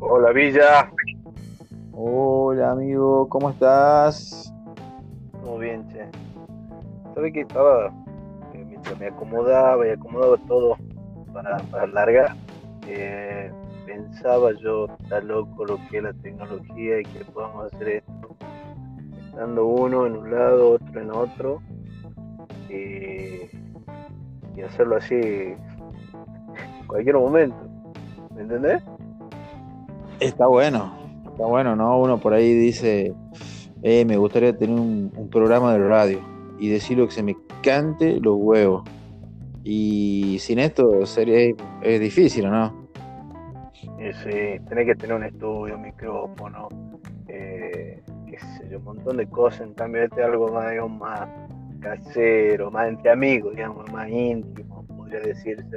Hola Villa. Hola amigo, ¿cómo estás? Todo bien, che. Sabes que estaba, mientras me acomodaba y acomodaba todo para largar, pensaba yo, está loco lo que es la tecnología y que podamos hacer esto, estando uno en un lado, otro en otro, y hacerlo así en cualquier momento, ¿me entendés? Está bueno, ¿no? Uno por ahí dice, me gustaría tener un programa de radio y decir lo que se me cante los huevos. Y sin esto sería, es difícil, ¿no? Sí, tenés que tener un estudio, un micrófono, qué sé yo, un montón de cosas. En cambio este es algo más, digamos, más casero, más entre amigos, digamos, más íntimo, podría decirse.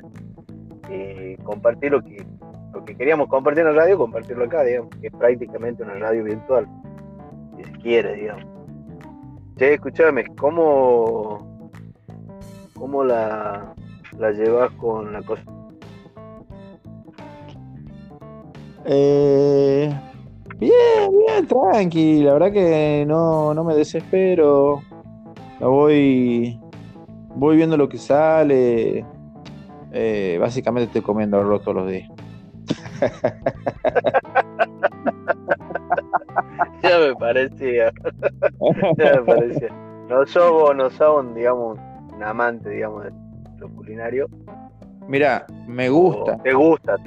Y compartir lo que queríamos compartir en la radio, compartirlo acá, digamos, que es prácticamente una radio virtual, si se quiere, digamos. Che, escuchame, ¿cómo la llevas con la cosa? Bien, tranqui, la verdad que no me desespero, la voy viendo lo que sale, básicamente estoy comiendo arroz todos los días. Ya me parecía. No son, digamos, un amante, digamos, de lo culinario. Mira, me gusta. Te gusta.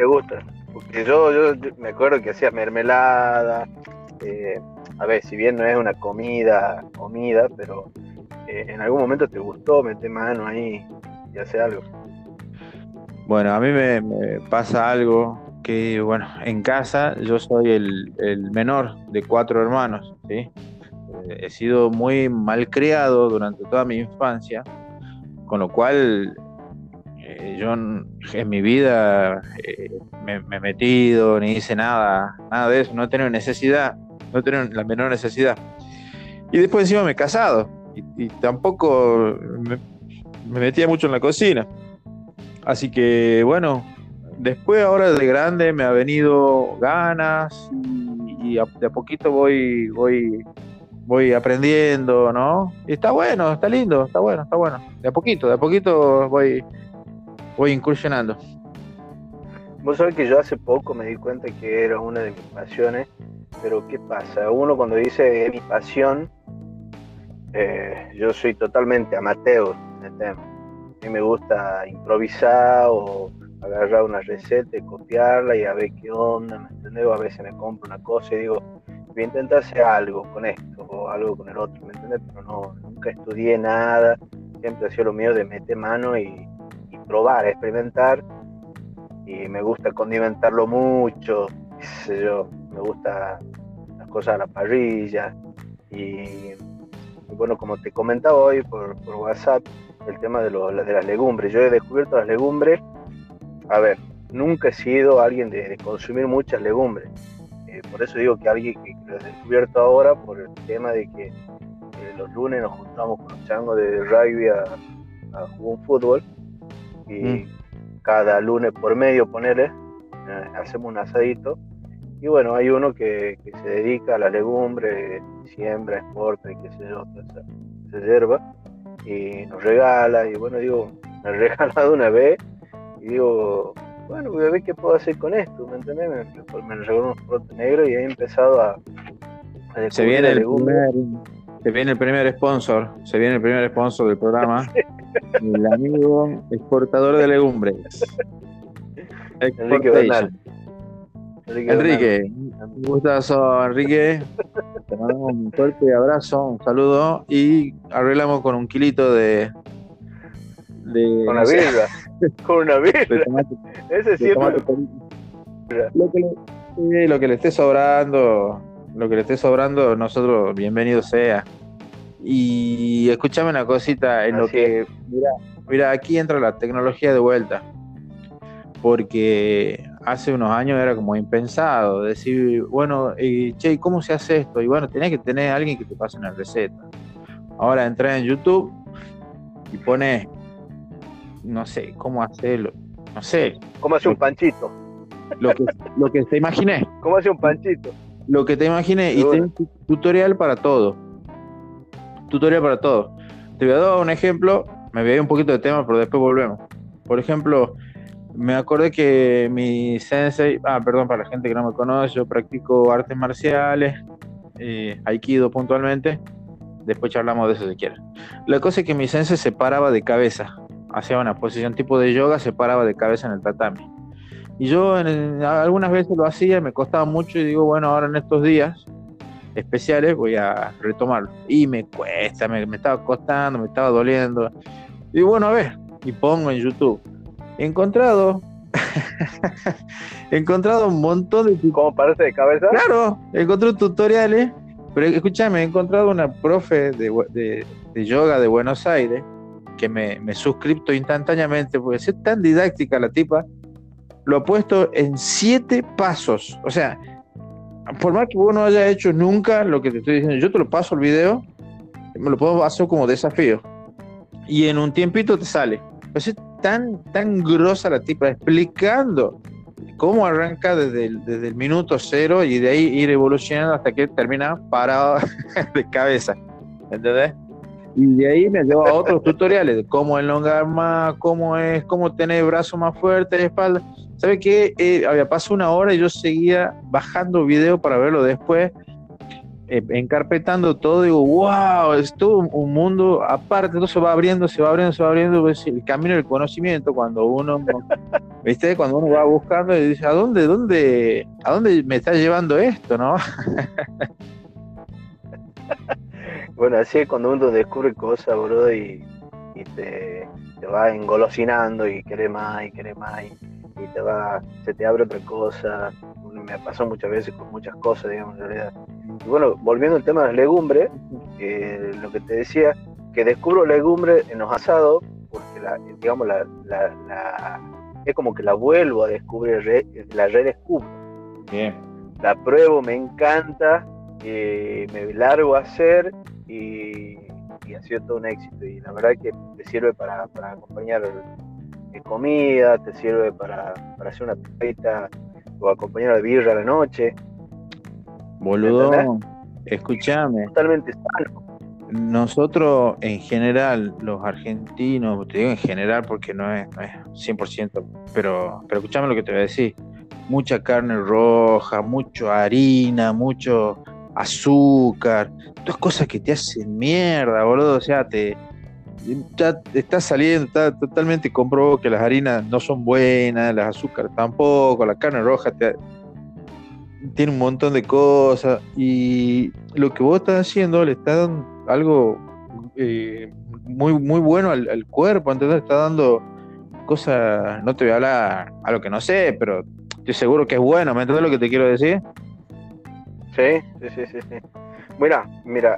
Porque yo me acuerdo que hacías mermelada. A ver, si bien no es una comida, pero en algún momento te gustó meter mano ahí y hacer algo. Bueno, a mí me pasa algo. Que bueno, en casa yo soy el menor de 4 hermanos, ¿sí? He sido muy mal criado durante toda mi infancia, con lo cual yo en mi vida me he metido, ni hice nada de eso, no he tenido la menor necesidad. Y después encima me he casado y tampoco me metía mucho en la cocina, así que bueno. Después, ahora de grande, me ha venido ganas y de a poquito voy aprendiendo, ¿no? Y está bueno, está lindo, está bueno. De a poquito voy incursionando. Vos sabés que yo hace poco me di cuenta que era una de mis pasiones, pero ¿qué pasa? Uno cuando dice mi pasión, yo soy totalmente amateur en el tema. A mí me gusta improvisar o agarrar una receta y copiarla y a ver qué onda, ¿me entendés? O a veces me compro una cosa y digo, voy a intentar hacer algo con esto o algo con el otro, ¿me entendés? Pero nunca estudié nada, siempre ha sido lo mío de meter mano y probar, experimentar. Y me gusta condimentarlo mucho, qué sé yo, me gusta las cosas a la parrilla. Y bueno, como te comentaba hoy por WhatsApp, el tema de las legumbres. Yo he descubierto las legumbres. A ver, nunca he sido alguien de consumir muchas legumbres. Por eso digo que alguien que lo he descubierto ahora, por el tema de que los lunes nos juntamos con los changos de rugby a jugar un fútbol. Y cada lunes por medio, ponele, hacemos un asadito. Y bueno, hay uno que se dedica a las legumbres, siembra, exporta y qué sé yo, se yerba. Y nos regala, y bueno, digo, me ha regalado una vez. Y digo, bueno, voy a ver qué puedo hacer con esto, ¿me entendés? Me regaló unos porotos negros y he empezado a se viene el primer sponsor del programa. El amigo exportador de legumbres, Enrique Bernal. Enrique, un gustazo, Enrique. Te mandamos un fuerte abrazo, un saludo y arreglamos con un kilito de con la birra. Con una birra. Ese siempre. Lo que le esté sobrando, nosotros bienvenido sea. Y escúchame una cosita, en así lo que mira, aquí entra la tecnología de vuelta. Porque hace unos años era como impensado decir, bueno, che, ¿cómo se hace esto? Y bueno, tenías que tener a alguien que te pase una receta. Ahora entras en YouTube y pones, no sé, ¿cómo hacerlo? No sé. ¿Cómo hace un panchito? Lo que te imaginé. ¿Cómo hace un panchito? Lo que te imaginé. Y bueno, tengo tutorial para todo. Tutorial para todo. Te voy a dar un ejemplo. Me voy a ir un poquito de tema, pero después volvemos. Por ejemplo, me acordé que mi sensei... Ah, perdón, para la gente que no me conoce, yo practico artes marciales, aikido puntualmente. Después charlamos de eso si quieres. La cosa es que mi sensei se paraba de cabeza. Hacía una posición tipo de yoga, se paraba de cabeza en el tatami. Y yo algunas veces lo hacía, me costaba mucho y digo, bueno, ahora en estos días especiales voy a retomarlo. Y me cuesta, me estaba costando, me estaba doliendo. Y bueno, a ver, y pongo en YouTube. He encontrado un montón de... ¿Cómo parece de cabeza? Claro, encontré tutoriales, pero escúchame, he encontrado una profe de yoga de Buenos Aires que me suscripto instantáneamente, porque es tan didáctica la tipa. Lo ha puesto en 7 pasos. O sea, por más que vos no hayas hecho nunca lo que te estoy diciendo, yo te lo paso el video, me lo puedo hacer como desafío. Y en un tiempito te sale. Pues es tan grosa la tipa, explicando cómo arranca desde el minuto cero y de ahí ir evolucionando hasta que termina parado de cabeza. ¿Entendés? Y de ahí me llevo a otros tutoriales de cómo elongar más, cómo tener brazos más fuertes, espalda. ¿Sabes qué? Había pasado 1 hora y yo seguía bajando video para verlo después, encarpetando todo. Digo, wow, es todo un mundo aparte. Todo se va abriendo. El camino del conocimiento, cuando uno, ¿viste? Cuando uno va buscando y dice, ¿a dónde me está llevando esto, no? Bueno, así es cuando uno descubre cosas, bro, y te va engolosinando y querés más y se te abre otra cosa. Me ha pasado muchas veces con muchas cosas, digamos, en realidad. Y bueno, volviendo al tema de las legumbres, lo que te decía, que descubro legumbres en los asados, porque es como que la vuelvo a descubrir, la redescubro. Bien. La pruebo, me encanta, me largo a hacer y ha sido todo un éxito, y la verdad que te sirve para acompañar comida, te sirve para hacer una pepita o acompañar la birra a la noche. Boludo, escúchame, totalmente sano. Nosotros en general, los argentinos, te digo en general porque no es 100%, pero escúchame lo que te voy a decir: mucha carne roja, mucha harina, mucho azúcar, todas cosas que te hacen mierda, boludo. O sea, ya está saliendo, está totalmente comprobado que las harinas no son buenas, las azúcares tampoco, la carne roja tiene un montón de cosas, y lo que vos estás haciendo le está dando algo muy, muy bueno al cuerpo. Entonces está dando cosas, no te voy a hablar a lo que no sé, pero estoy seguro que es bueno. ¿Me entiendes lo que te quiero decir? Sí. Mira,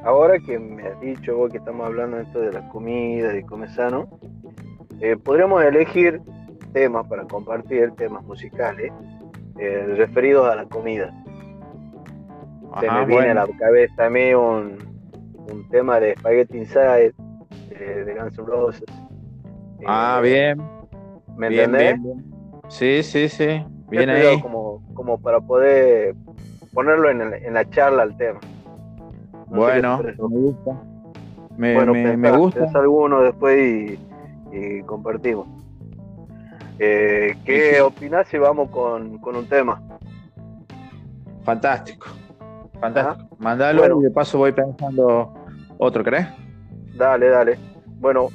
ahora que me has dicho vos que estamos hablando de esto de la comida, de comer sano, podríamos elegir temas para compartir, temas musicales referidos a la comida. Ajá, viene a la cabeza a mí un tema de Spaghetti Inside de Guns N' Roses. Bien. ¿Me entendés? Bien. Sí. Bien ahí. Como para poder ponerlo en la charla al tema. No, bueno, me gusta. Me gusta. Pensá alguno después y compartimos. ¿Qué opinás si vamos con un tema? Fantástico. ¿Ah? Mandalo, bueno, y de paso voy pensando otro, ¿crees? Dale. Bueno,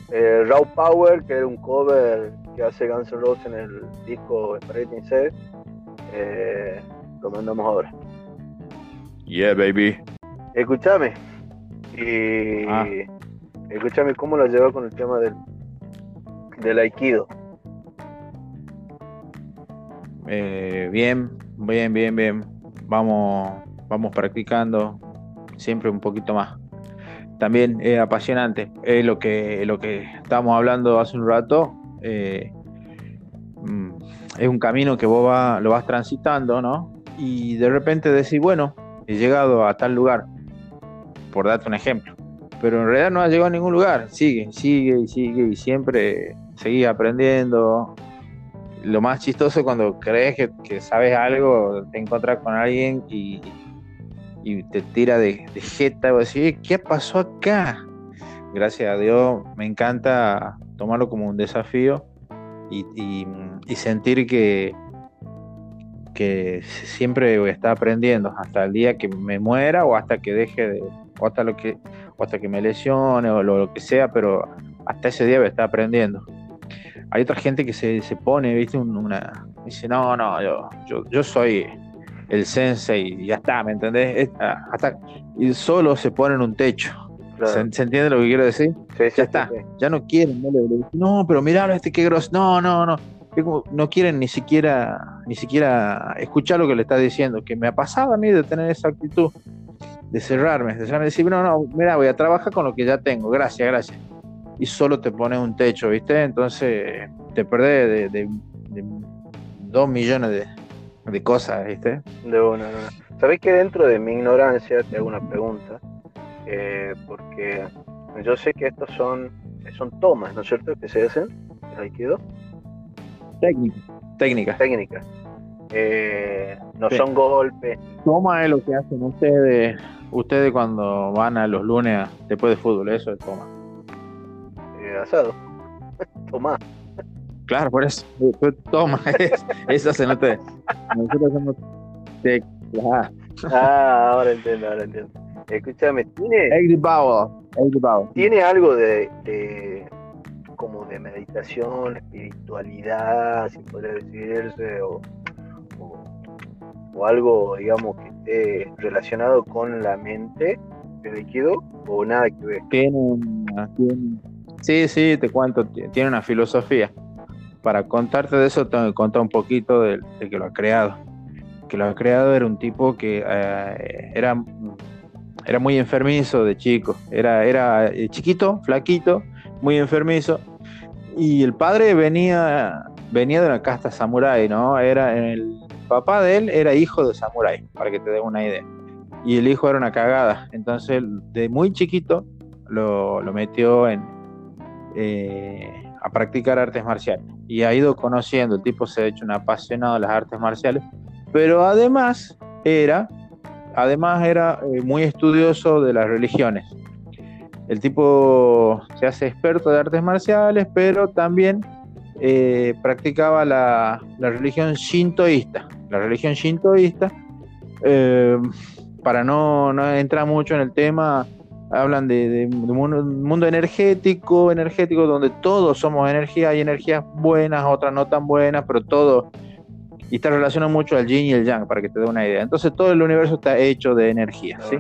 Raw Power, que era un cover que hace Guns N' Roses en el disco Spaghetti Inside, lo mandamos ahora. Yeah, baby. Escúchame cómo lo lleva con el tema del aikido. Bien. Vamos practicando siempre un poquito más. También es apasionante. Es lo que estábamos hablando hace un rato. Es un camino que vos lo vas transitando, ¿no? Y de repente decís, bueno, he llegado a tal lugar, por darte un ejemplo, pero en realidad no has llegado a ningún lugar. Sigue y siempre seguís aprendiendo, lo más chistoso cuando crees que sabes algo, te encuentras con alguien y te tira de jeta o así, ¿qué pasó acá? Gracias a Dios, me encanta tomarlo como un desafío y sentir que siempre voy a estar aprendiendo hasta el día que me muera o hasta que deje de, o hasta que me lesione o lo que sea, pero hasta ese día voy a estar aprendiendo. Hay otra gente que se pone, viste, dice, yo soy el sensei y ya está, ¿me entendés? Y solo se pone en un techo. Claro. ¿Se entiende lo que quiero decir? Sí, ya está, sí. Ya no quieren, no, pero mirá, qué grosso, no quieren ni siquiera escuchar lo que le estás diciendo, que me ha pasado a mí de tener esa actitud, de cerrarme, decir, mirá, voy a trabajar con lo que ya tengo, gracias, y solo te pones un techo, ¿viste? Entonces te perdés de 2 millones de cosas, ¿viste? De una, no. ¿Sabés que dentro de mi ignorancia te hago una pregunta? Porque yo sé que estos son tomas, ¿no es cierto?, que se hacen en Aikido. Técnicas. No sí. Son golpes. Toma es lo que hacen ustedes cuando van a los lunes después de fútbol, eso es toma. Asado. Toma. Claro, por eso. Toma. Eso hacen ustedes. Nosotros hacemos tecla. Ahora entiendo. Escúchame, ¿tiene algo de como de meditación, espiritualidad, si podría decirse, o algo, digamos, que esté relacionado con la mente del líquido, o nada que ver? Sí, te cuento, tiene una filosofía. Para contarte de eso, tengo que contar un poquito de que lo ha creado. Que lo ha creado era un tipo que era muy enfermizo de chico, era chiquito, flaquito, muy enfermizo. Y el padre venía de una casta samurái, ¿no? El papá de él era hijo de samurái, para que te dé una idea. Y el hijo era una cagada. Entonces, de muy chiquito, lo metió a practicar artes marciales. Y ha ido conociendo, el tipo se ha hecho un apasionado de las artes marciales. Pero además era muy estudioso de las religiones. El tipo se hace experto de artes marciales, pero también practicaba la religión shintoísta. La religión shintoísta, para no entrar mucho en el tema, hablan de un mundo energético, donde todos somos energía. Hay energías buenas, otras no tan buenas, pero todo. Y está relacionado mucho al yin y el yang, para que te dé una idea. Entonces todo el universo está hecho de energía, ¿sí?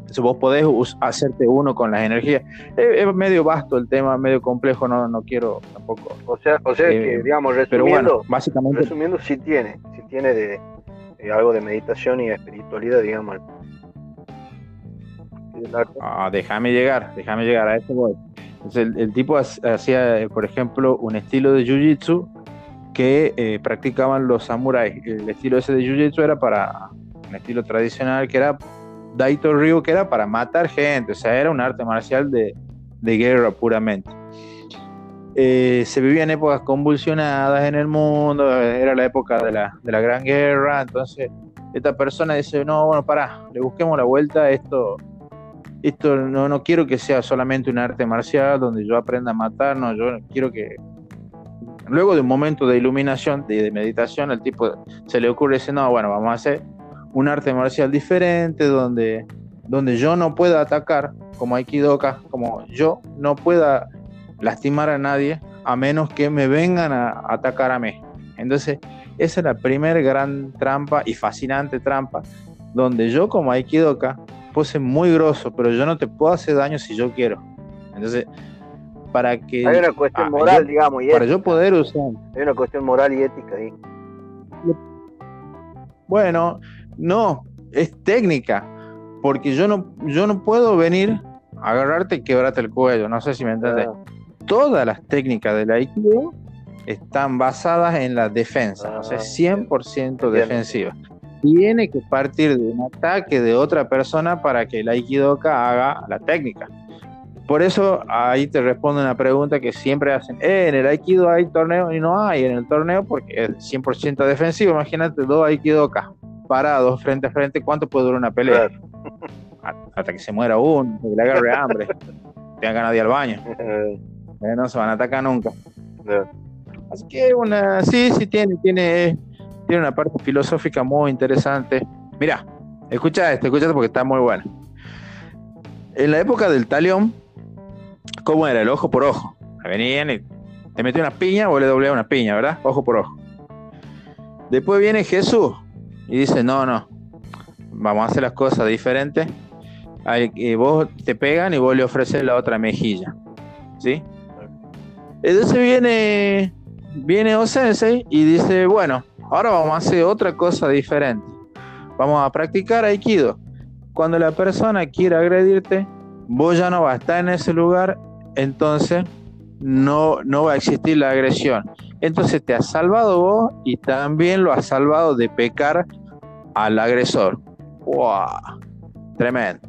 Entonces vos podés hacerte uno con las energías. Es medio vasto el tema, medio complejo, no quiero tampoco... O sea que, digamos, resumiendo, sí tiene de algo de meditación y espiritualidad, digamos. Déjame llegar, a eso voy. Entonces, el tipo hacía, por ejemplo, un estilo de jiu-jitsu que practicaban los samuráis. El estilo ese de jiu-jitsu era para un estilo tradicional que era Daito Ryu, que era para matar gente, o sea, era un arte marcial de guerra puramente. Se vivían épocas convulsionadas en el mundo, era la época de la Gran Guerra. Entonces esta persona dice, le busquemos la vuelta a esto no quiero que sea solamente un arte marcial donde yo aprenda a matar, yo quiero que... Luego de un momento de iluminación, de meditación, al tipo se le ocurre decir, vamos a hacer un arte marcial diferente, donde yo no pueda atacar, como Aikidoka, como yo no pueda lastimar a nadie, a menos que me vengan a atacar a mí. Entonces, esa es la primera gran trampa y fascinante trampa, donde yo como Aikidoka puedo ser muy grosso, pero yo no te puedo hacer daño si yo quiero. Entonces... Hay una cuestión moral, digamos, y ética. Para yo poder usar. Hay una cuestión moral y ética ahí. Bueno, no, es técnica, porque yo no puedo venir a agarrarte y quebrarte el cuello, no sé si me entendés. Todas las técnicas del Aikido están basadas en la defensa, o sea, 100% defensiva. Tiene que partir de un ataque de otra persona para que el Aikidoka haga la técnica. Por eso ahí te respondo una pregunta que siempre hacen, en el Aikido hay torneo, y no hay en el torneo porque es 100% defensivo. Imagínate dos Aikidokas parados frente a frente, ¿cuánto puede durar una pelea? Hasta que se muera uno y le agarre hambre, tengan ganas de ir al baño, no se van a atacar nunca. Así que una, sí, tiene una parte filosófica muy interesante. Mira, escucha esto porque está muy bueno. En la época del talión, ¿cómo era? El ojo por ojo. Venían y te metió una piña, vos le doblea una piña, ¿verdad? Ojo por ojo. Después viene Jesús y dice, no, vamos a hacer las cosas diferentes. Y vos te pegan y vos le ofreces la otra mejilla, ¿sí? Entonces viene Osensei y dice, bueno, ahora vamos a hacer otra cosa diferente. Vamos a practicar Aikido. Cuando la persona quiera agredirte, vos ya no vas a estar en ese lugar, entonces no va a existir la agresión. Entonces te has salvado vos y también lo has salvado de pecar al agresor. ¡Wow! Tremendo.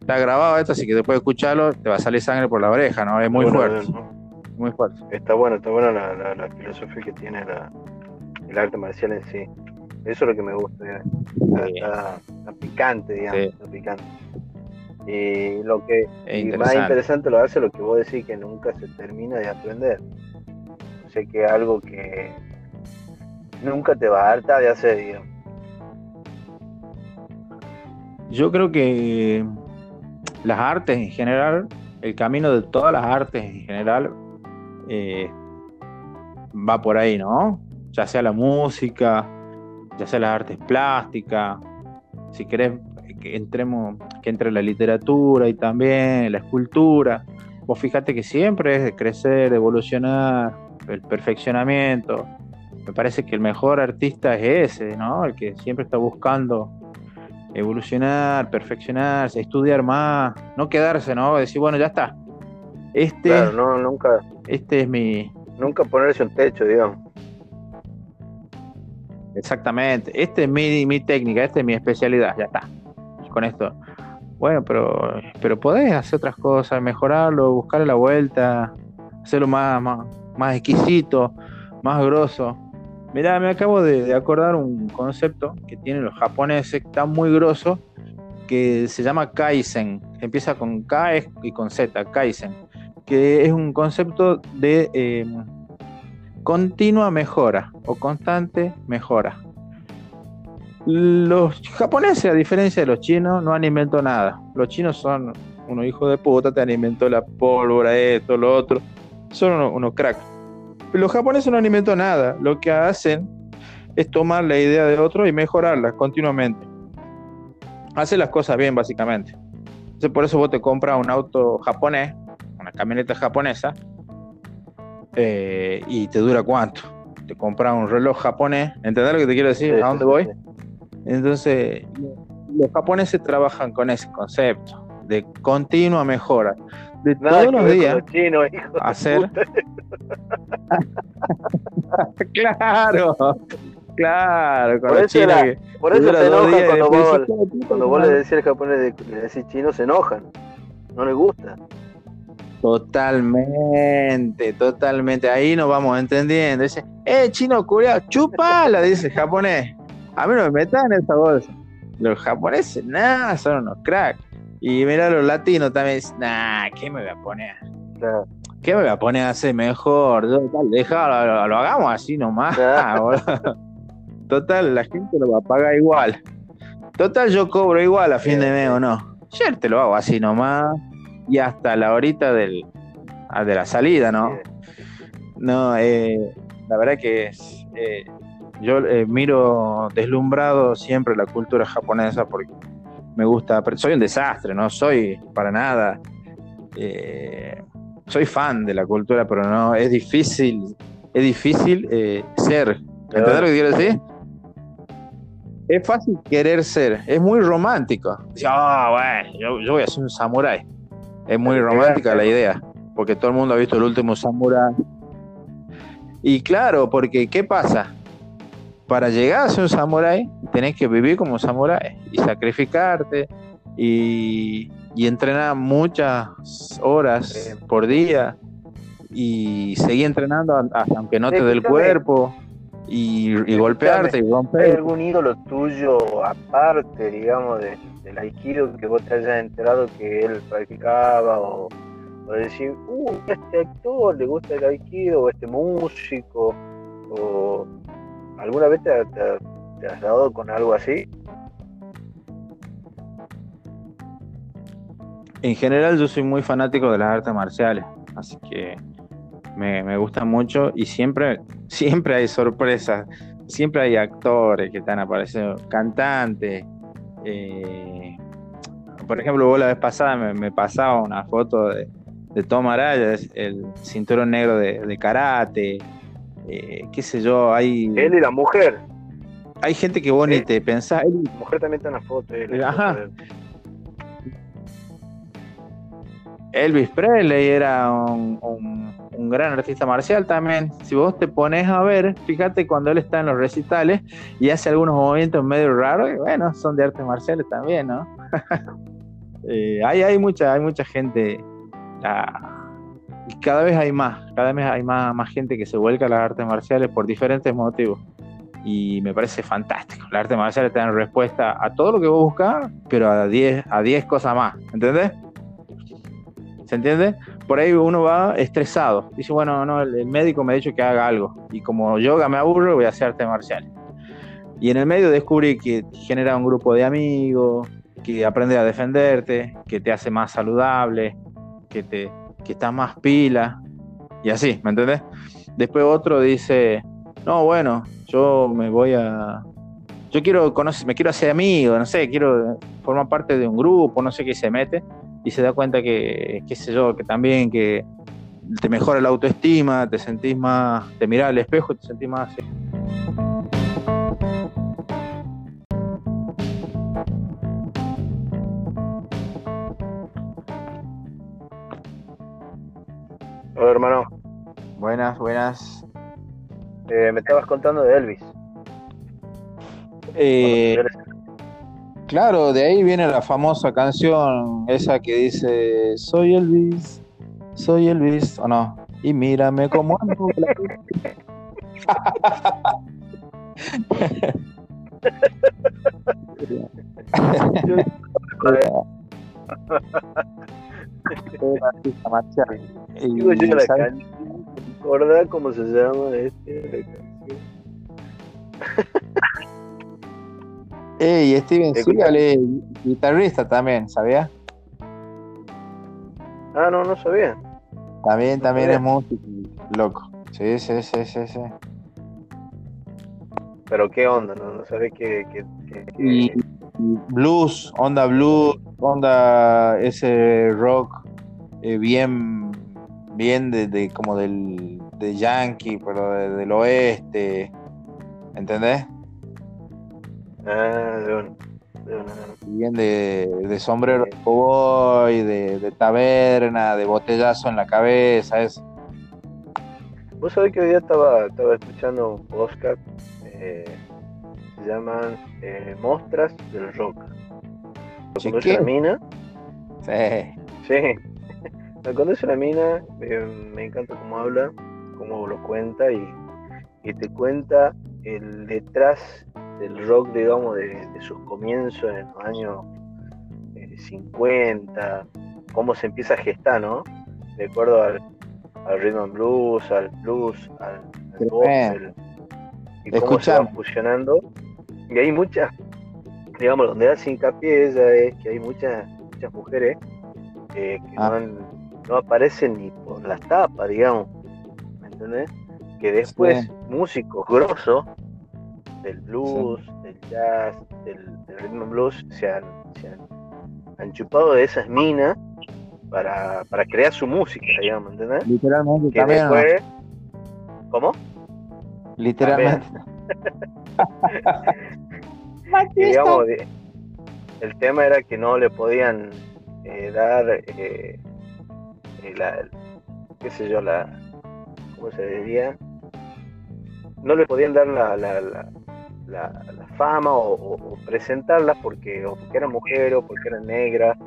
Está grabado esto, así que después de escucharlo te va a salir sangre por la oreja, ¿no? Es muy fuerte. Muy fuerte. Está bueno la filosofía que tiene el arte marcial en sí. Eso es lo que me gusta, está picante, digamos, sí. Está picante. Y lo que y más interesante lo hace lo que vos decís, que nunca se termina de aprender. O sea que es algo que nunca te va a hartar de hacer, digamos. Yo creo que las artes en general, el camino de todas las artes en general, va por ahí, ¿no? Ya sea la música, ya sea las artes plásticas, si querés que entre la literatura y también la escultura. Vos fíjate que siempre es de crecer, de evolucionar, el perfeccionamiento. Me parece que el mejor artista es ese, ¿no? El que siempre está buscando evolucionar, perfeccionarse, estudiar más, no quedarse, ¿no? Decir, bueno, ya está. Claro, nunca. Este es mi. Nunca ponerse un techo, digamos. Exactamente, esta es mi técnica, esta es mi especialidad, ya está. Con esto, bueno, pero podés hacer otras cosas, mejorarlo, buscarle la vuelta, hacerlo más exquisito, más grosso. Mirá, me acabo de acordar un concepto que tienen los japoneses, que está muy grosso, que se llama Kaizen, empieza con K y con Z, Kaizen, que es un concepto de continua mejora o constante mejora. Los japoneses, a diferencia de los chinos, no han inventado nada. Los chinos son unos hijos de puta, te han inventado la pólvora, esto, lo otro. Son unos cracks. Pero los japoneses no han inventado nada. Lo que hacen es tomar la idea de otro y mejorarla continuamente. Hacen las cosas bien, básicamente. Entonces, por eso vos te compras un auto japonés, una camioneta japonesa, y te dura cuánto. Te compras un reloj japonés, ¿entendés lo que te quiero decir? Sí, ¿a dónde voy? Entonces los japoneses trabajan con ese concepto de continua mejora, de nada, todos los días chino, hacer claro, con los chinos por eso se enojan cuando vos le decís al japonés, le decís chino, se enojan, no les gusta. Totalmente, ahí nos vamos entendiendo. Dice, chino culiao, chupala, dice el japonés. A mí no me metan en esa bolsa. Los japoneses, nada, son unos cracks. Y mirá, los latinos también dicen, nah, ¿qué me voy a poner? Claro. ¿Qué me voy a poner a hacer mejor? Dejá, lo hagamos así nomás. Claro. Total, la gente lo va a pagar igual. Total, yo cobro igual a fin de mes o no. Yo te lo hago así nomás. Y hasta la horita de la salida, ¿no? No, la verdad que yo miro deslumbrado siempre la cultura japonesa porque me gusta. Soy un desastre, no soy para nada. Soy fan de la cultura, pero no, es difícil ser. ¿Entendés lo que quiero decir? Es fácil querer ser, es muy romántico. Bueno, yo voy a ser un samurái. Es muy romántica la idea, porque todo el mundo ha visto El Último Samurái. Y claro, porque ¿qué pasa? Para llegar a ser un samurái, tenés que vivir como un samurái y sacrificarte y entrenaba muchas horas por día y seguía entrenando hasta aunque no te dé el cuerpo y golpearte y romper. ¿Hay algún ídolo tuyo aparte, digamos, del aikido que vos te hayas enterado que él practicaba o decir, este actor le gusta el aikido o este músico, o alguna vez te has dado con algo así? En general yo soy muy fanático de las artes marciales, así que me gusta mucho y siempre hay sorpresas, siempre hay actores que están apareciendo, cantantes. Por ejemplo, vos la vez pasada me pasaba una foto de Tom Araya, el cinturón negro de karate, qué sé yo, hay... Él y la mujer. Hay gente que vos ni te pensás. La mujer también está en la foto. Ajá. Elvis Presley era un gran artista marcial también. Si vos te pones a ver, fíjate cuando él está en los recitales y hace algunos movimientos medio raros, y bueno, son de artes marciales también, ¿no? hay mucha gente, y cada vez hay más gente que se vuelca a las artes marciales por diferentes motivos. Y me parece fantástico. Las artes marciales te dan respuesta a todo lo que vos buscás, pero a 10 cosas más, ¿entendés? ¿Se entiende? Por ahí uno va estresado. Dice, bueno, no, el médico me ha dicho que haga algo. Y como yoga me aburro, voy a hacer artes marciales. Y en el medio descubrí que genera un grupo de amigos, que aprende a defenderte, que te hace más saludable, que estás más pila. Y así, ¿me entendés? Después otro dice, no, bueno, me quiero hacer amigo, no sé, quiero formar parte de un grupo, no sé qué, se mete. Y se da cuenta que, qué sé yo, que también que te mejora la autoestima, te sentís más, te mirás al espejo y te sentís más así. Hola, hermano. Buenas. Me estabas contando de Elvis. Claro, de ahí viene la famosa canción esa que dice soy Elvis, o no, y mírame como ando. Yo la canción, ¿recuerda cómo se llama la canción? Steven Seagal es guitarrista también, ¿sabías? Ah, no sabía. También es músico, loco. Sí. Pero qué onda, no sabés qué... Y blues, onda ese rock bien como de yankee, pero del oeste, ¿entendés? Ah, bien de sombrero de cowboy, de taberna, de botellazo en la cabeza, eso. Vos sabés que hoy día estaba escuchando un podcast, se llaman Mostras del Rock. ¿Lo conoce la mina? Sí. La conoce la mina, me encanta cómo habla, cómo lo cuenta y te cuenta el detrás del rock, digamos, de sus comienzos en los años 50, cómo se empieza a gestar, ¿no? De acuerdo al rhythm and blues, al blues, al gospel, y cómo se van fusionando. Y hay muchas, digamos, donde hace hincapié ella es que hay muchas mujeres que no aparecen ni por las tapas, digamos, ¿me entendés? Que después músicos grosos del blues, del jazz, del rhythm and blues, se han chupado de esas minas para crear su música, digamos, ¿entendés? Literalmente que también. Después... ¿no? ¿Cómo? Literalmente. Y, digamos, el tema era que no le podían dar, ¿cómo se diría? No le podían dar la fama o presentarlas porque eran mujeres o porque eran negras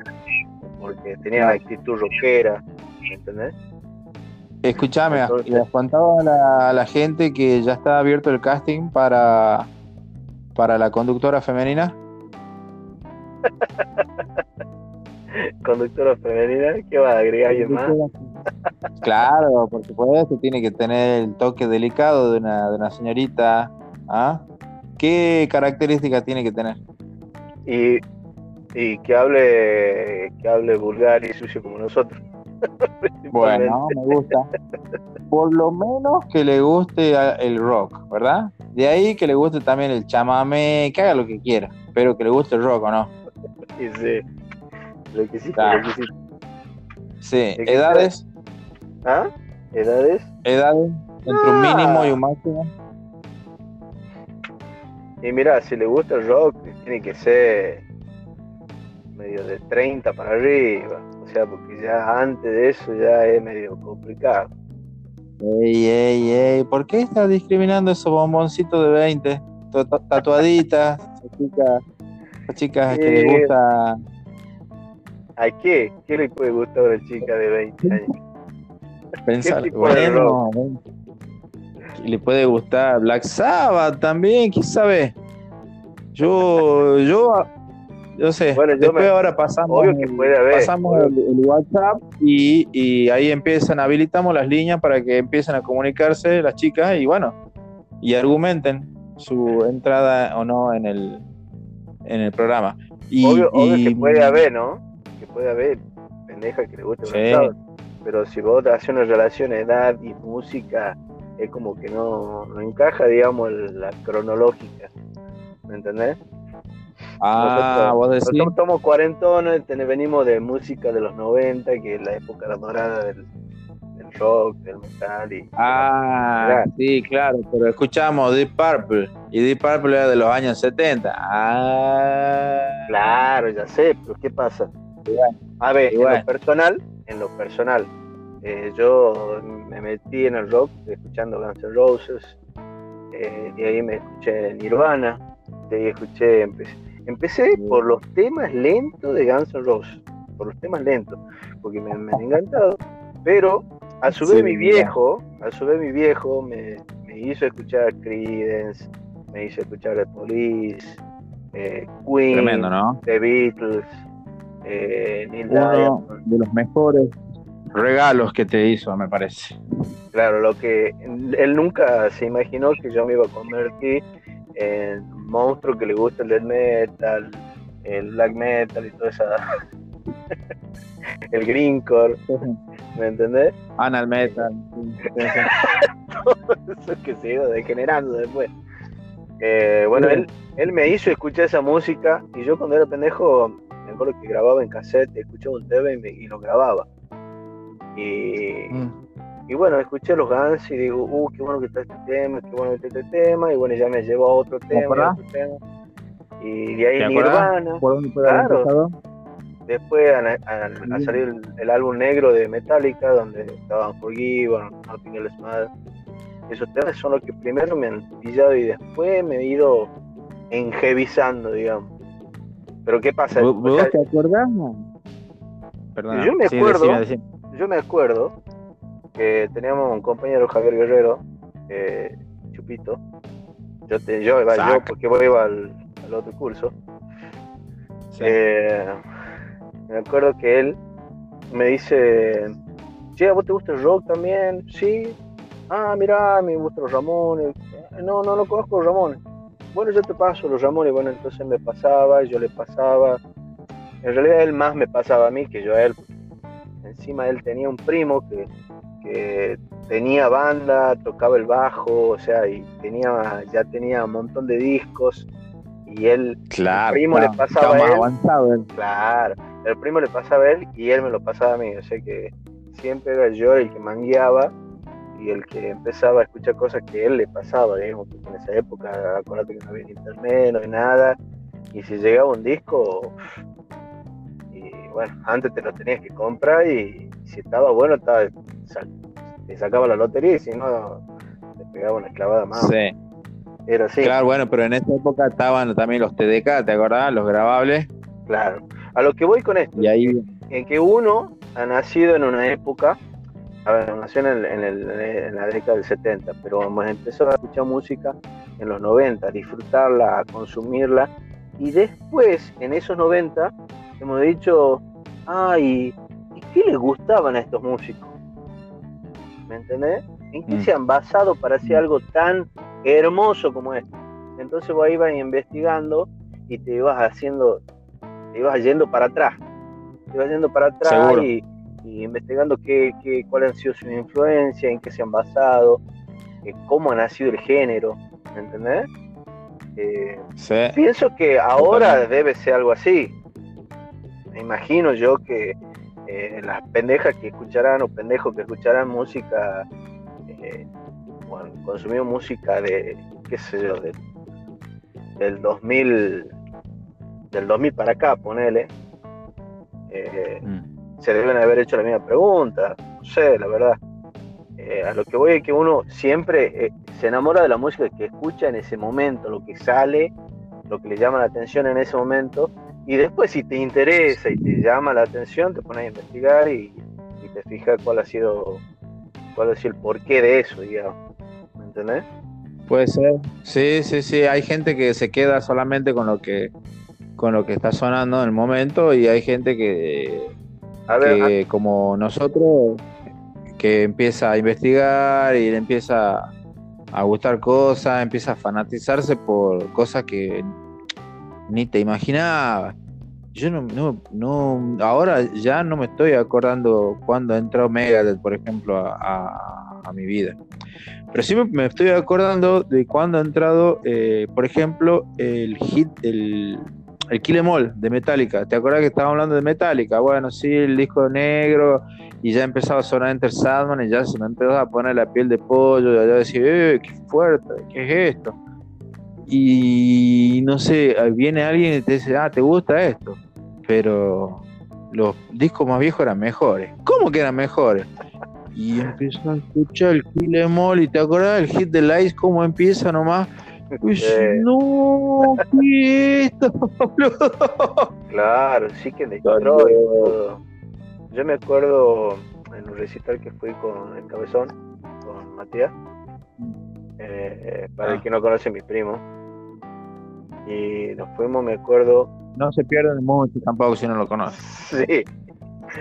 o porque tenía actitud rockera, ¿entendés? Escuchame, entonces, les contaba a la gente que ya está abierto el casting para la conductora femenina. Conductora femenina, ¿qué va a agregar alguien más? Claro, por supuesto, tiene que tener el toque delicado de una señorita. ¿Ah? ¿Qué características tiene que tener? Y que hable vulgar y sucio como nosotros. Bueno, me gusta. Por lo menos que le guste el rock, ¿verdad? De ahí que le guste también el chamamé, que haga lo que quiera, pero que le guste el rock, ¿o no? Sí, sí. Lo que sí, claro. Lo que sí. Sí, edades. ¿Ah? ¿Edades? Edades, entre un mínimo y un máximo. Y mira, si le gusta el rock, tiene que ser medio de 30 para arriba. O sea, porque ya antes de eso ya es medio complicado. Ey, ¿por qué estás discriminando esos bomboncitos de 20? Tatuaditas, las chicas que les gusta. ¿A qué? ¿Qué le puede gustar a una chica de 20 años? Pensar, bueno, le puede gustar Black Sabbath también, quién sabe. Yo sé, bueno, después ahora pasamos el WhatsApp y ahí habilitamos las líneas para que empiecen a comunicarse las chicas y bueno, y argumenten su entrada o no en el programa. Obvio que puede haber, ¿no? Puede haber pendeja que le guste, sí. Pero si vos haces una relación edad y música, es como que no encaja, digamos, la cronológica, ¿me entendés? Nosotros somos cuarentones, venimos de música de los 90, que es la época dorada del rock, del metal y... sí, claro, pero escuchamos Deep Purple, y Deep Purple era de los años 70. Claro, ya sé, pero ¿qué pasa? A ver, en lo personal, yo me metí en el rock escuchando Guns N' Roses, de ahí me escuché Nirvana, de ahí empecé por los temas lentos de Guns N' Roses, porque me han encantado, pero a su vez mi viejo me hizo escuchar Creedence, me hizo escuchar The Police, Queen, tremendo, ¿no? The Beatles, Neil Diamond, de los mejores regalos que te hizo, me parece. Claro, lo que él nunca se imaginó que yo me iba a convertir en un monstruo que le gusta el death metal, el black metal y toda esa el greencore, ¿me entendés? Anal metal, todo eso que se iba degenerando después. Bueno, él me hizo escuchar esa música y yo cuando era pendejo lo que grababa en cassette, escuchaba un tema y lo grababa y bueno, escuché los Guns y digo, qué bueno que está este tema, y bueno, ya me llevó a otro tema y de ahí Nirvana, claro, después a salir el álbum negro de Metallica, donde estaban Forgiven, Nothing Else Matters. Esos temas son los que primero me han pillado y después me he ido enjevizando, digamos. Pero ¿qué pasa? ¿Vos te acordás? Perdón. Yo me acuerdo que teníamos un compañero, Javier Guerrero, Chupito. Yo porque vos ibas al otro curso. Sí. Me acuerdo que él me dice, che, ¿a vos te gusta el rock también? Sí. Mirá, me gustan los Ramones. No lo conozco, los Ramones. Bueno, yo te paso los Ramones. Bueno, entonces me pasaba, yo le pasaba. En realidad él más me pasaba a mí que yo a él. Encima él tenía un primo que tenía banda, tocaba el bajo, o sea, y ya tenía un montón de discos. Y él, claro, el primo, claro, le pasaba a él. Avanzado, él. Claro, el primo le pasaba a él y él me lo pasaba a mí. O sea que siempre era yo el que mangueaba y el que empezaba a escuchar cosas que él le pasaba, digamos, porque en esa época, acuérdate que no había internet, no había nada, y si llegaba un disco, y bueno, antes te lo tenías que comprar, y si estaba bueno, te sacaba la lotería, y si no, te pegaba una clavada más. Sí. Era así. Claro, bueno, pero en esa época estaban también los TDK, ¿te acordás? Los grabables. Claro. A lo que voy con esto. Y ahí... que uno ha nacido en una época, a ver, nació en la década del 70, pero hemos empezado a escuchar música en los 90, a disfrutarla, a consumirla, y después, en esos 90, hemos dicho, ay, ¿y qué les gustaban a estos músicos? ¿Me entendés? ¿En qué se han basado para hacer algo tan hermoso como esto? Entonces vos ahí vas investigando y te ibas haciendo, te ibas yendo para atrás, seguro. Y investigando cuál han sido su influencia, en qué se han basado, cómo ha nacido el género, ¿me entendés? Sí. Pienso que ahora debe ser algo así. Me imagino yo que las pendejas que escucharán o pendejos que escucharán música, bueno, consumido música de, qué sé yo, del 2000 para acá, ponele, se deben haber hecho la misma pregunta, no sé, la verdad. A lo que voy es que uno siempre se enamora de la música que escucha en ese momento, lo que sale, lo que le llama la atención en ese momento, y después si te interesa y te llama la atención, te pones a investigar y te fijas cuál ha sido el porqué de eso, digamos, ¿me entendés? Puede ser, sí, hay gente que se queda solamente con lo que está sonando en el momento, y hay gente que como nosotros, que empieza a investigar y le empieza a gustar cosas, empieza a fanatizarse por cosas que ni te imaginabas. Yo no, ahora ya no me estoy acordando cuando entró Megadeth, por ejemplo, a mi vida. Pero sí me estoy acordando de cuando ha entrado, por ejemplo, el hit, el Kill 'Em All de Metallica. ¿Te acuerdas que estábamos hablando de Metallica? Bueno, sí, el disco negro, y ya empezaba a sonar Enter Sandman, y ya se me empezaba a poner la piel de pollo, y allá decía, qué fuerte, ¿qué es esto? Y no sé, viene alguien y te dice, ¿te gusta esto? Pero los discos más viejos eran mejores. ¿Cómo que eran mejores? Y empezó a escuchar el Kill 'Em All, y ¿te acordás el hit de Lights, cómo empieza nomás? Pues, no, ¿qué es esto, boludo? Claro, sí que destroy. Yo me acuerdo en un recital que fui con el Cabezón, con Matías, para el que no conoce, mi primo, y nos fuimos, me acuerdo. No se pierden mucho tampoco si no lo conocen. Sí,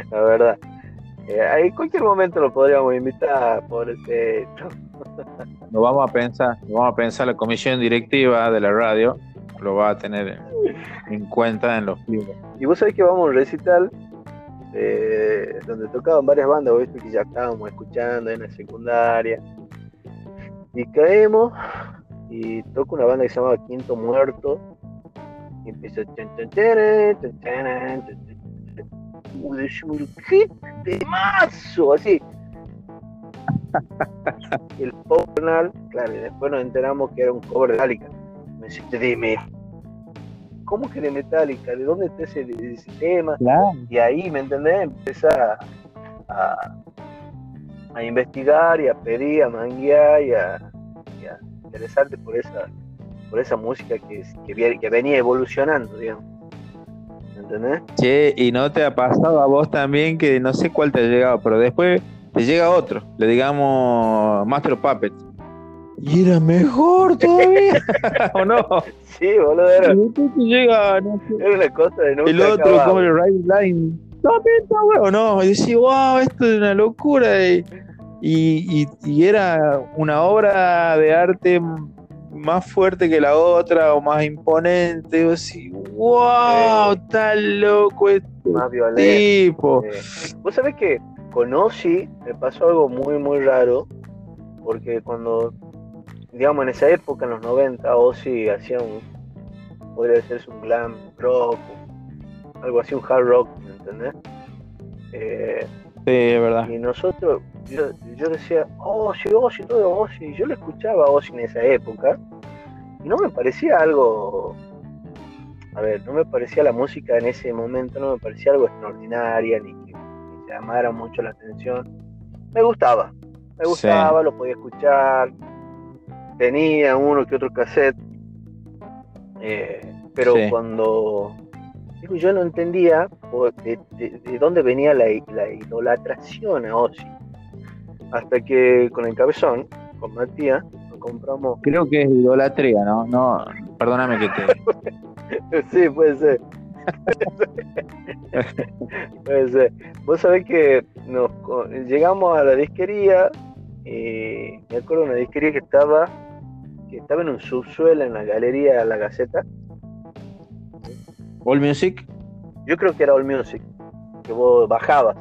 la verdad. En cualquier momento lo podríamos invitar, pobrete. Lo vamos a pensar, la comisión directiva de la radio lo va a tener en cuenta en los libros. Y vos sabés que vamos a un recital donde tocaban varias bandas, ¿viste? Que ya estábamos escuchando en la secundaria, y caemos y toca una banda que se llamaba Quinto Muerto, y empieza ¡qué temazo! Así. El pobre Bernal, claro, y después nos enteramos que era un cover de Metallica. Me dice, dime, ¿cómo que de Metallica? ¿De dónde está ese tema? Claro. Y ahí, ¿me entendés? Empecé a investigar y a pedir, a manguear y a interesarte por esa música que venía evolucionando, digamos. ¿Entendés? Che, ¿y no te ha pasado a vos también que no sé cuál te ha llegado, pero después te llega otro, le digamos Master of Puppets, y era mejor todavía? ¿O no? Sí, boludo, era. Y llega, no sé, era una cosa de nunca. El otro acabado, como el Right Line, ¿o no? Y decís, wow, esto es una locura. Y era una obra de arte más fuerte que la otra, o más imponente. Digo así, wow, tan loco este más tipo. Vos sabés que con Ozzy me pasó algo muy, muy raro, porque cuando, digamos, en esa época, en los 90, Ozzy hacía podría decirse un glam rock, algo así, un hard rock, ¿me entendés? Sí, es verdad. Y nosotros, yo decía, Ozzy, todo Ozzy. Yo lo escuchaba a Ozzy en esa época, y no me parecía algo, a ver, no me parecía la música en ese momento, no me parecía algo extraordinaria, ni que me llamara mucho la atención. Me gustaba, sí. Lo podía escuchar, tenía uno que otro cassette, pero sí. Cuando yo no entendía de dónde venía la idolatración a Ozzy. Hasta que con el cabezón, con Matías, lo compramos. Creo que es idolatría, ¿no? No, perdóname que te... Sí, puede ser. Puede ser. Vos sabés que llegamos a la disquería, me acuerdo de una disquería que estaba en un subsuelo en la galería La Gaceta. All Music. Yo creo que era All Music, que vos bajabas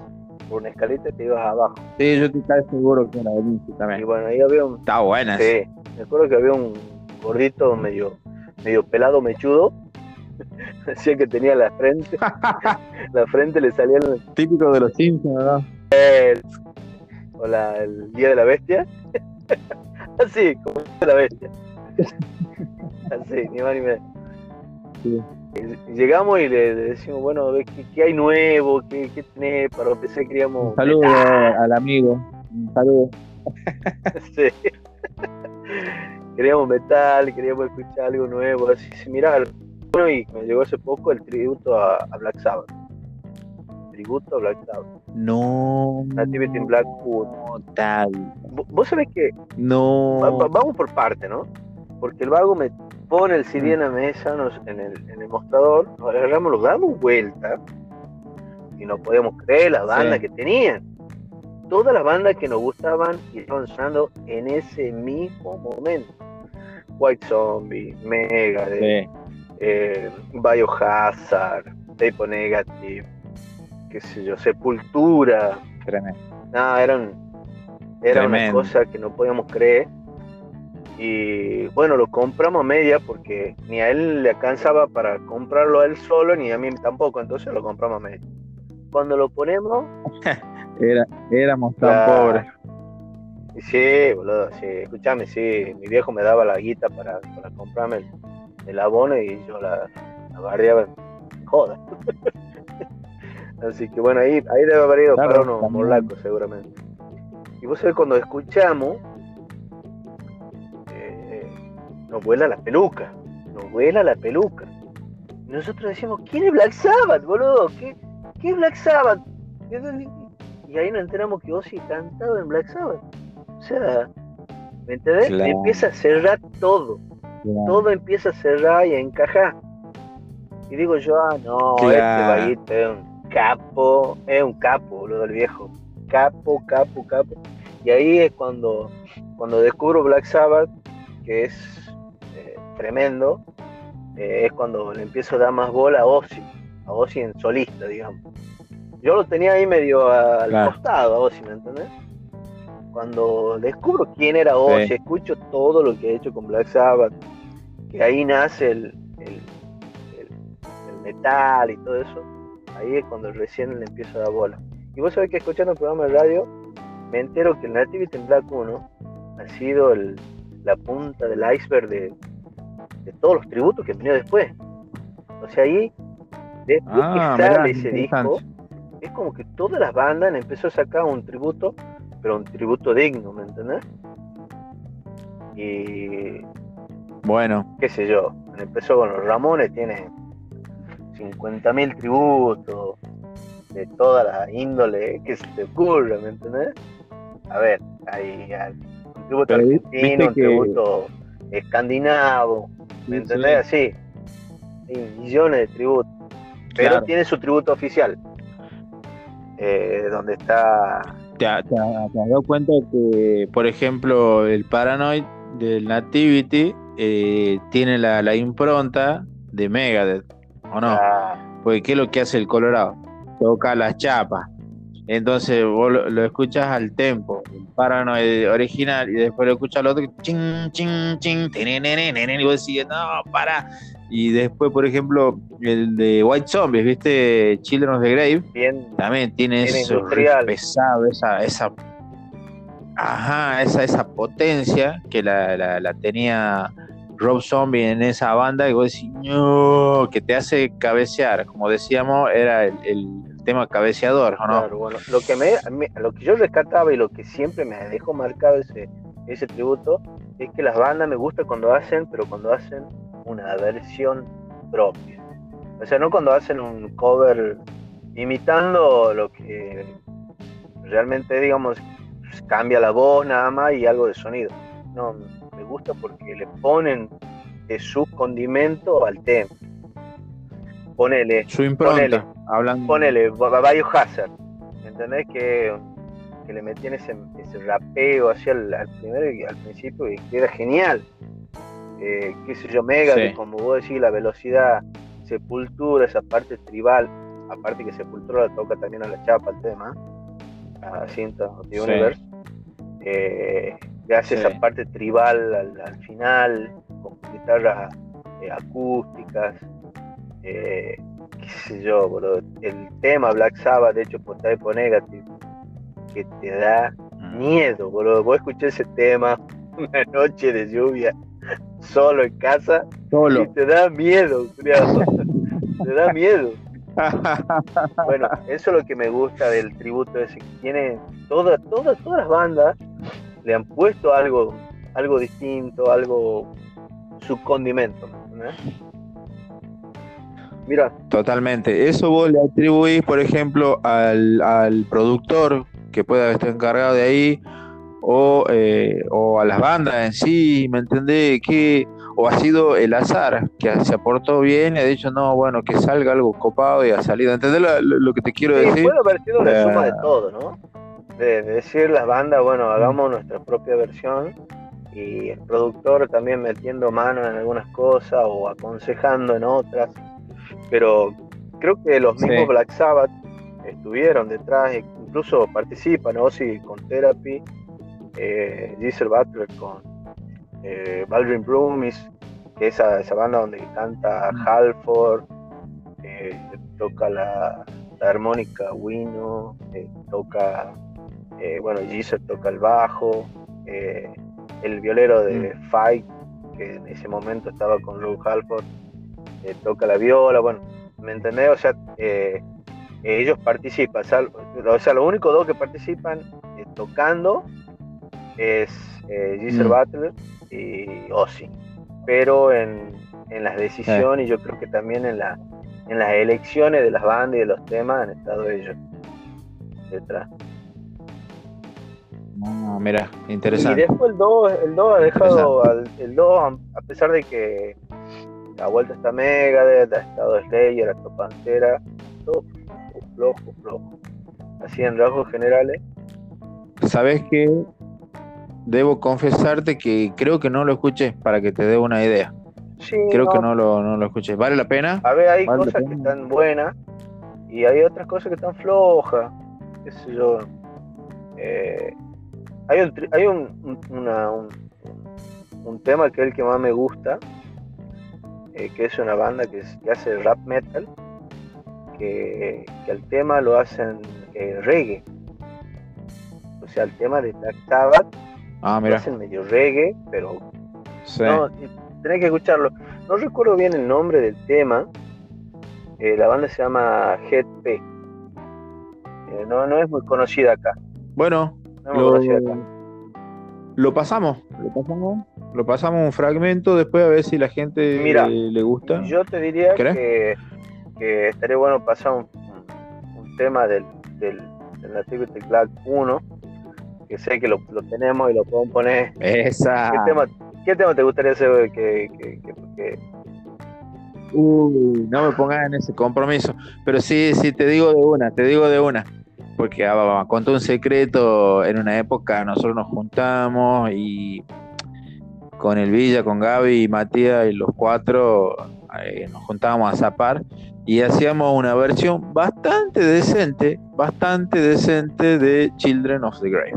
por una escaleta y te ibas abajo. Sí, yo estoy seguro que era All Music también. Y bueno, ahí había un... Está buena. Sí, me acuerdo que había un gordito medio pelado, mechudo. Decía que tenía la frente. La frente le salía el... Típico de los Simpsons, ¿verdad? El Día de la Bestia. Así, como el Día de la Bestia. Así, ni más ni menos. Sí. Llegamos y le decimos, bueno, ¿qué hay nuevo? ¿Qué tenés? Para empezar queríamos... Un saludo al amigo. Un saludo. Sí. Queríamos metal, queríamos escuchar algo nuevo. Así, mirá, bueno, y me llegó hace poco el tributo a Black Sabbath. Tributo a Black Sabbath. No. Nativity in Blackwood. No, tal. Vos sabés que... No. Vamos por parte, ¿no? Porque el vago me... Pone el CD en la mesa, en el mostrador, nos agarramos, nos damos vuelta y no podíamos creer las bandas que tenían. Todas las bandas que nos gustaban y estaban sonando en ese mismo momento. White Zombie, Megadeth, Biohazard, Type Negative, qué sé yo, Sepultura. Tremendo. No, era una cosa que no podíamos creer. Y bueno, lo compramos a media porque ni a él le alcanzaba para comprarlo a él solo, ni a mí tampoco, entonces lo compramos a media. Cuando lo ponemos... éramos tan pobres. Sí, boludo, sí, escuchame, sí, mi viejo me daba la guita para comprarme el abono y yo la bardeaba, joda. Así que bueno, ahí debe haber ido para unos morlacos seguramente. Y vos sabés, cuando escuchamos... Nos vuela la peluca. Nosotros decimos, ¿quién es Black Sabbath, boludo? ¿Qué es Black Sabbath? Y ahí nos enteramos que Ozzy cantaba en Black Sabbath. O sea, ¿me entendés? Claro. Empieza a cerrar todo. Claro. Todo empieza a cerrar y a encajar. Y digo yo, claro. Este vaguito es un capo, boludo, el viejo. Capo. Y ahí es cuando descubro Black Sabbath, que es... tremendo, es cuando le empiezo a dar más bola a Ozzy en solista, digamos. Yo lo tenía ahí medio al costado a Ozzy, ¿me entendés? Cuando descubro quién era Ozzy, escucho todo lo que ha hecho con Black Sabbath, que ahí nace el metal y todo eso, ahí es cuando recién le empiezo a dar bola. Y vos sabés que escuchando el programa de radio, me entero que el Nativity in Black 1 ha sido la punta del iceberg de todos los tributos que venido después. O sea, ahí después que sale ese disco, es como que todas las bandas empezó a sacar un tributo, pero un tributo digno, ¿me entendés? Y bueno, qué sé yo, empezó con los Ramones, tiene 50.000 tributos de toda la índole que se te ocurra, ¿me entendés? A ver, hay un tributo argentino, un tributo escandinavo, ¿me entendés? Así, hay millones de tributos, pero tiene su tributo oficial, donde está... ¿Te has dado cuenta que, por ejemplo, el Paranoid del Nativity tiene la impronta de Megadeth, o no? Porque ¿qué es lo que hace el Colorado? Toca las chapas. Entonces vos lo escuchas al tempo, el Paranoid original, y después lo escuchas al otro, ching, ching, ching, y vos decís, no, para. Y después, por ejemplo, el de White Zombies, ¿viste? Children of the Grave, bien, también tiene eso pesado, esa potencia que la tenía Rob Zombie en esa banda, y vos decís, no, que te hace cabecear, como decíamos, era el tema cabeceador, ¿o no? Claro, bueno, lo que yo rescataba y lo que siempre me dejó marcado ese tributo es que las bandas me gustan cuando hacen, pero cuando hacen una versión propia. O sea, no cuando hacen un cover imitando lo que realmente, digamos, cambia la voz nada más y algo de sonido. No, me gusta porque le ponen su condimento al tema. Ponele su impronta, ponele Biohazard, ¿entendés? Que le metían ese rapeo hacia al primero y al principio, y que era genial. Qué sé yo, Megadeth, sí, como vos decís, la velocidad, Sepultura, esa parte tribal, aparte que Sepultura la toca también a la chapa el tema, a Cinta de Universe, que hace esa parte tribal al final, con guitarras acústicas, qué sé yo, bro. El tema Black Sabbath, de hecho, por Type Negative, que te da miedo, boludo. Vos escuché ese tema una noche de lluvia, solo en casa, y te da miedo, curioso. Te da miedo. Bueno, eso es lo que me gusta del tributo ese, que tiene todas las bandas le han puesto algo distinto, algo, su condimento, ¿no? Mira, totalmente. Eso vos le atribuís, por ejemplo, al productor que pueda estar encargado de ahí, o a las bandas en sí, ¿me entendés? Que o ha sido el azar, que se aportó bien y ha dicho, no, bueno, que salga algo copado y ha salido. ¿Entendés lo que te quiero decir? Puede haber sido la suma de todo, ¿no? De decir las bandas, bueno, hagamos nuestra propia versión, y el productor también metiendo mano en algunas cosas o aconsejando en otras. Pero creo que los mismos Black Sabbath estuvieron detrás, incluso participan Ozzy con Therapy, Geezer Butler con Baldwin Broomis, que es esa banda donde canta Halford, toca la armónica Wino, toca, bueno, Geezer toca el bajo, el violero de Fight, que en ese momento estaba con Lou Halford, toca la viola, bueno, ¿me entendés? O sea, ellos participan, o sea, los únicos dos que participan tocando es Geezer Butler y Ozzy, pero en las decisiones, y yo creo que también en las elecciones de las bandas y de los temas han estado ellos detrás. Mira, interesante. Y después el 2 ha dejado, a pesar de que la vuelta está Megadeth, ha estado Slayer, ha estado Pantera, todo flojo. Así en rasgos generales. ¿Sabes qué? Debo confesarte que creo que no lo escuché, para que te dé una idea. Sí, creo que no lo escuché. ¿Vale la pena? A ver, hay cosas que están buenas y hay otras cosas que están flojas. Qué sé yo. Hay un tema que es el que más me gusta, que es una banda que hace rap metal, que al tema lo hacen reggae. O sea, el tema de Black Sabbath lo hacen medio reggae, pero no, tenés que escucharlo. No recuerdo bien el nombre del tema, la banda se llama Head P, no es muy conocida acá. Bueno, lo pasamos un fragmento, después a ver si la gente le gusta. Yo te diría que estaría bueno pasar un tema del Nativity Black 1, que sé que lo tenemos y lo podemos poner. Esa. ¿Qué tema te gustaría hacer? No me pongas en ese compromiso, pero sí, te digo de una. Porque contó un secreto. En una época nosotros nos juntamos y con el Villa, con Gaby y Matías y los cuatro nos juntábamos a zapar y hacíamos una versión bastante decente de Children of the Grave.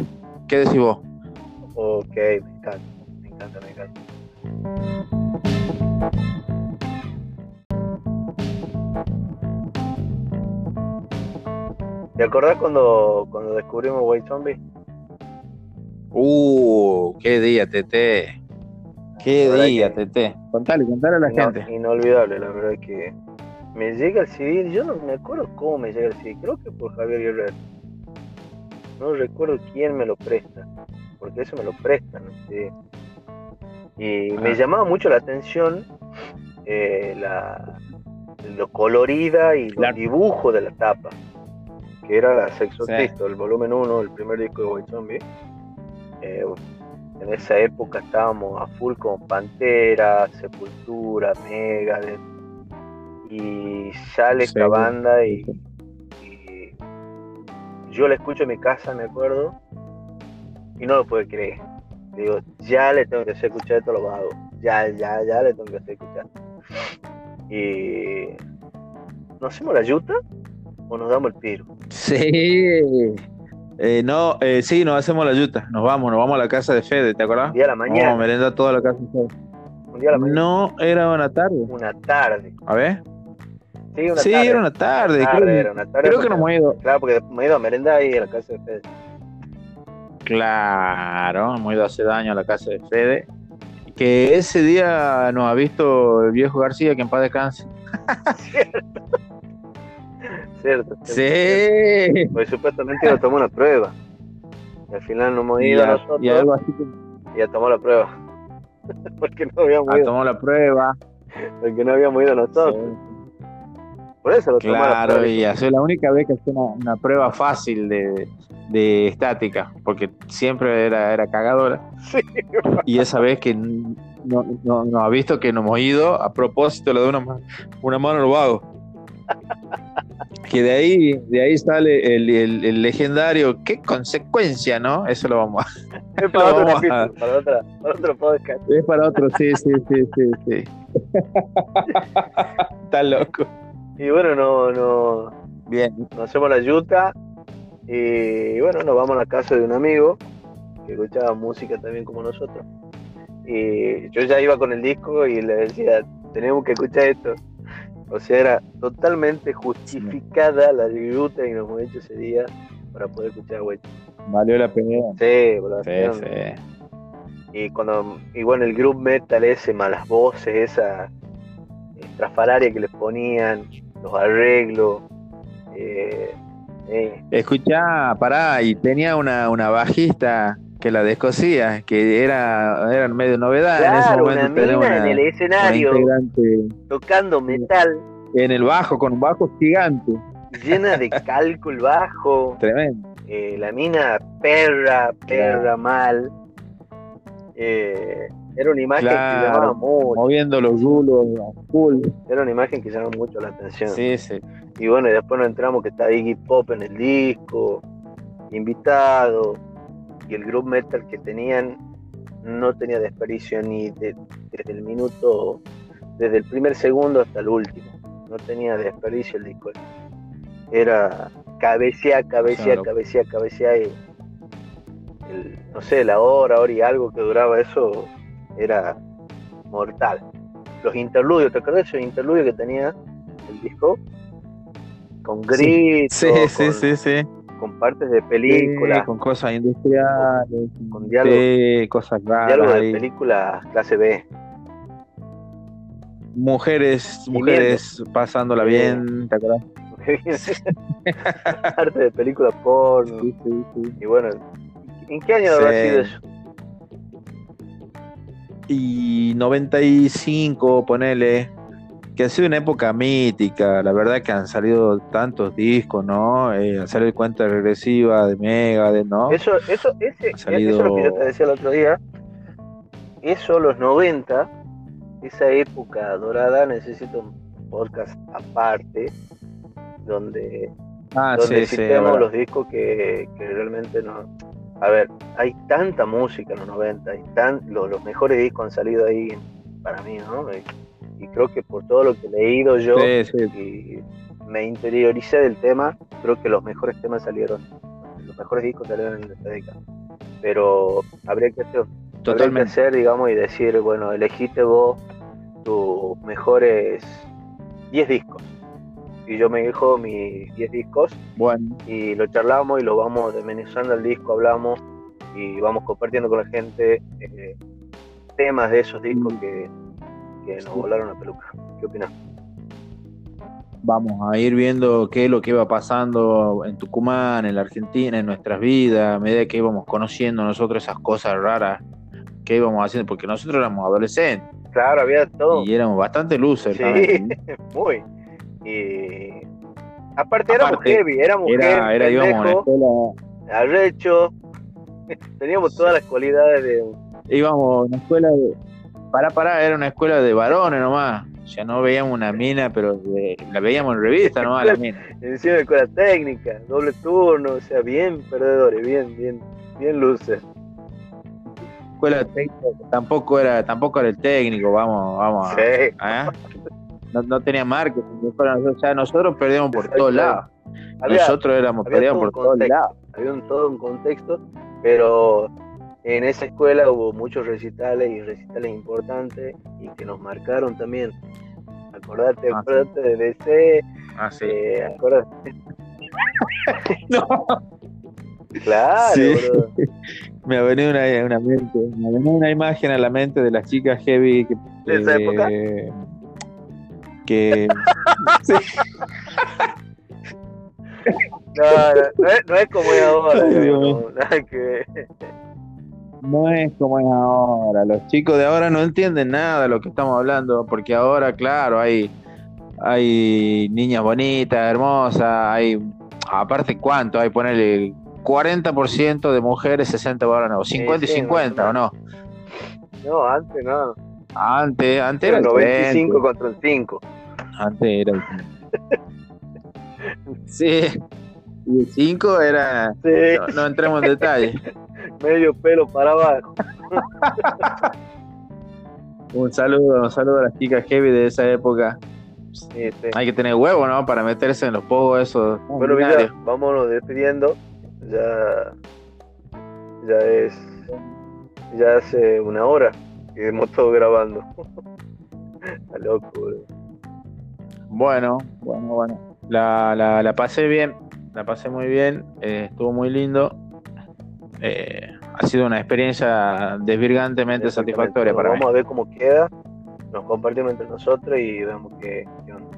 ¿Qué decís vos? Ok, me encanta. ¿Te acordás cuando descubrimos White Zombie? ¡Qué día, Tete! ¡Qué día, Tete! Contale a la gente. Inolvidable, la verdad es que me llega el CD, yo no me acuerdo cómo me llega el CD, creo que por Javier Guerrero. No recuerdo quién me lo presta, porque eso me lo prestan, ¿sí? Y me llamaba mucho la atención lo colorida y los dibujos de la tapa, que era la Sex Pistols, el volumen 1, el primer disco de White Zombie. En esa época estábamos a full con Pantera, Sepultura, Megadeth, y sale esta banda y yo la escucho en mi casa, me acuerdo, y no lo puedo creer. Digo, ya le tengo que hacer escuchar esto a los vagos, ya le tengo que hacer escuchar. Y ¿nos hacemos la yuta o nos damos el tiro? Sí, nos hacemos la yuta. Nos vamos a la casa de Fede, ¿te acordás? Un día a la mañana. Vamos a merendar toda la casa de Fede. Un día a la mañana. No, era una tarde. A ver. Sí, era una tarde. Creo que no me he ido. Claro, porque me he ido a merendar ahí a la casa de Fede. Claro, hemos ido a hacer daño a la casa de Fede. Que ese día nos ha visto el viejo García, que en paz descanse. Cierto. Sí. Pues supuestamente nos tomó una prueba. Y al final no hemos ido nosotros. Y algo así que... y ya tomó la prueba. Porque no habíamos ido. Tomó la prueba. Porque no habíamos ido nosotros. Sí. Por eso lo tomó. Claro, y es la única vez que hacía una prueba fácil de estática, porque siempre era cagadora. Sí. Y esa vez que no ha visto que no hemos ido, a propósito le doy una mano al vago. Que de ahí sale el legendario qué consecuencia, ¿no? Eso lo vamos a... es para otro capítulo, para otro podcast. Es para otro, sí. Está loco. Y bueno, no. Bien. Nos hacemos la yuta. Y bueno, nos vamos a la casa de un amigo que escuchaba música también como nosotros. Y yo ya iba con el disco y le decía, tenemos que escuchar esto. O sea, era totalmente justificada la disfruta que nos hemos hecho ese día para poder escuchar, güey. Valió la pena. Sí. Y bueno, el group metal ese, malas voces, esa estrafalaria que les ponían, los arreglos. Escuchá, pará, y tenía una bajista que la descosía, que era medio novedad, claro, en ese momento. Una mina en el escenario tocando metal en el bajo, con un bajo gigante, llena de cálculo bajo, tremendo. La mina perra mal, era una imagen, claro, que llamaba mucho, moviendo los rulos, cool. Era una imagen que llamaba mucho la atención. Sí. Y bueno, y después nos entramos que está Iggy Pop en el disco, invitado, y el group metal que tenían no tenía desperdicio ni desde el primer segundo hasta el último. No tenía desperdicio el disco. Era cabecea y no sé, la hora y algo que duraba eso era mortal. Los interludios, ¿te acuerdas de esos interludios que tenía el disco? Con gritos, con partes de películas, con cosas industriales, con diálogos, cosas raras, diálogos de películas clase B, mujeres pasándola bien, ¿te acuerdas? Parte de películas porno. Sí. Y bueno, ¿en qué año habrá sido eso? Y 95, ponele, que ha sido una época mítica. La verdad que han salido tantos discos, ¿no? Hacer el cuenta regresiva de Megadeth, ¿no? Eso es lo que yo te decía el otro día. Eso, los 90, esa época dorada, necesito un podcast aparte donde citemos los discos que realmente no... A ver, hay tanta música en los 90, los mejores discos han salido ahí para mí, ¿no? Y creo que por todo lo que he leído yo y me interioricé del tema, creo que los mejores temas salieron, los mejores discos salieron en esta década. Pero habría que hacer, digamos, y decir, bueno, elegiste vos tus mejores 10 discos. Y yo me dejo mis 10 discos, bueno, y lo charlamos y lo vamos desmenuzando al disco, hablamos y vamos compartiendo con la gente temas de esos discos que nos volaron la peluca. ¿Qué opinas? Vamos a ir viendo qué es lo que iba pasando en Tucumán, en la Argentina, en nuestras vidas, a medida que íbamos conociendo nosotros esas cosas raras que íbamos haciendo, porque nosotros éramos adolescentes. Claro, había todo. Y éramos bastante losers. Sí, muy. Aparte éramos heavy, éramos pendejo, arrecho, teníamos todas las cualidades de... Íbamos a una escuela de... era una escuela de varones nomás. Ya no veíamos una mina, pero la veíamos en revista nomás, la mina. Encima de escuela técnica, doble turno, o sea, bien perdedores, bien luces. Escuela técnica, tampoco era el técnico, vamos. Sí. No tenía marketing, o sea, nosotros perdíamos por todos lados. Había todo un contexto, pero en esa escuela hubo muchos recitales y recitales importantes y que nos marcaron también. Acordate de DC. Ah, sí. Acordate. No. Claro, sí. Bro. Me ha venido una imagen a la mente de las chicas heavy que, de esa época. Que sí. No es como es ahora. No es como es ahora. Los chicos de ahora no entienden nada de lo que estamos hablando, porque ahora, claro, hay niñas bonitas, hermosas, hay, aparte, ¿cuánto? Hay, ponerle el 40% de mujeres, 60 varones, o 50 y 50, ¿o no? No, antes no. Antes era el 95 contra el 5. Antes era el 5. Sí. Y el 5 era... Sí. No entremos en detalle. Medio pelo para abajo. Un saludo a las chicas heavy de esa época. Sí. Hay que tener huevo, ¿no? Para meterse en los pogos esos. Bueno, mira, vámonos despidiendo. Ya hace una hora que hemos estado grabando. Está loco, bro. Bueno. La pasé bien. La pasé muy bien. Estuvo muy lindo. Ha sido una experiencia desvirgantemente satisfactoria para mí. Vamos a ver cómo queda. Nos compartimos entre nosotros y vemos qué onda.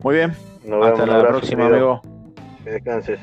Muy bien. Nos vemos. Hasta la próxima, amigo. Que descanses.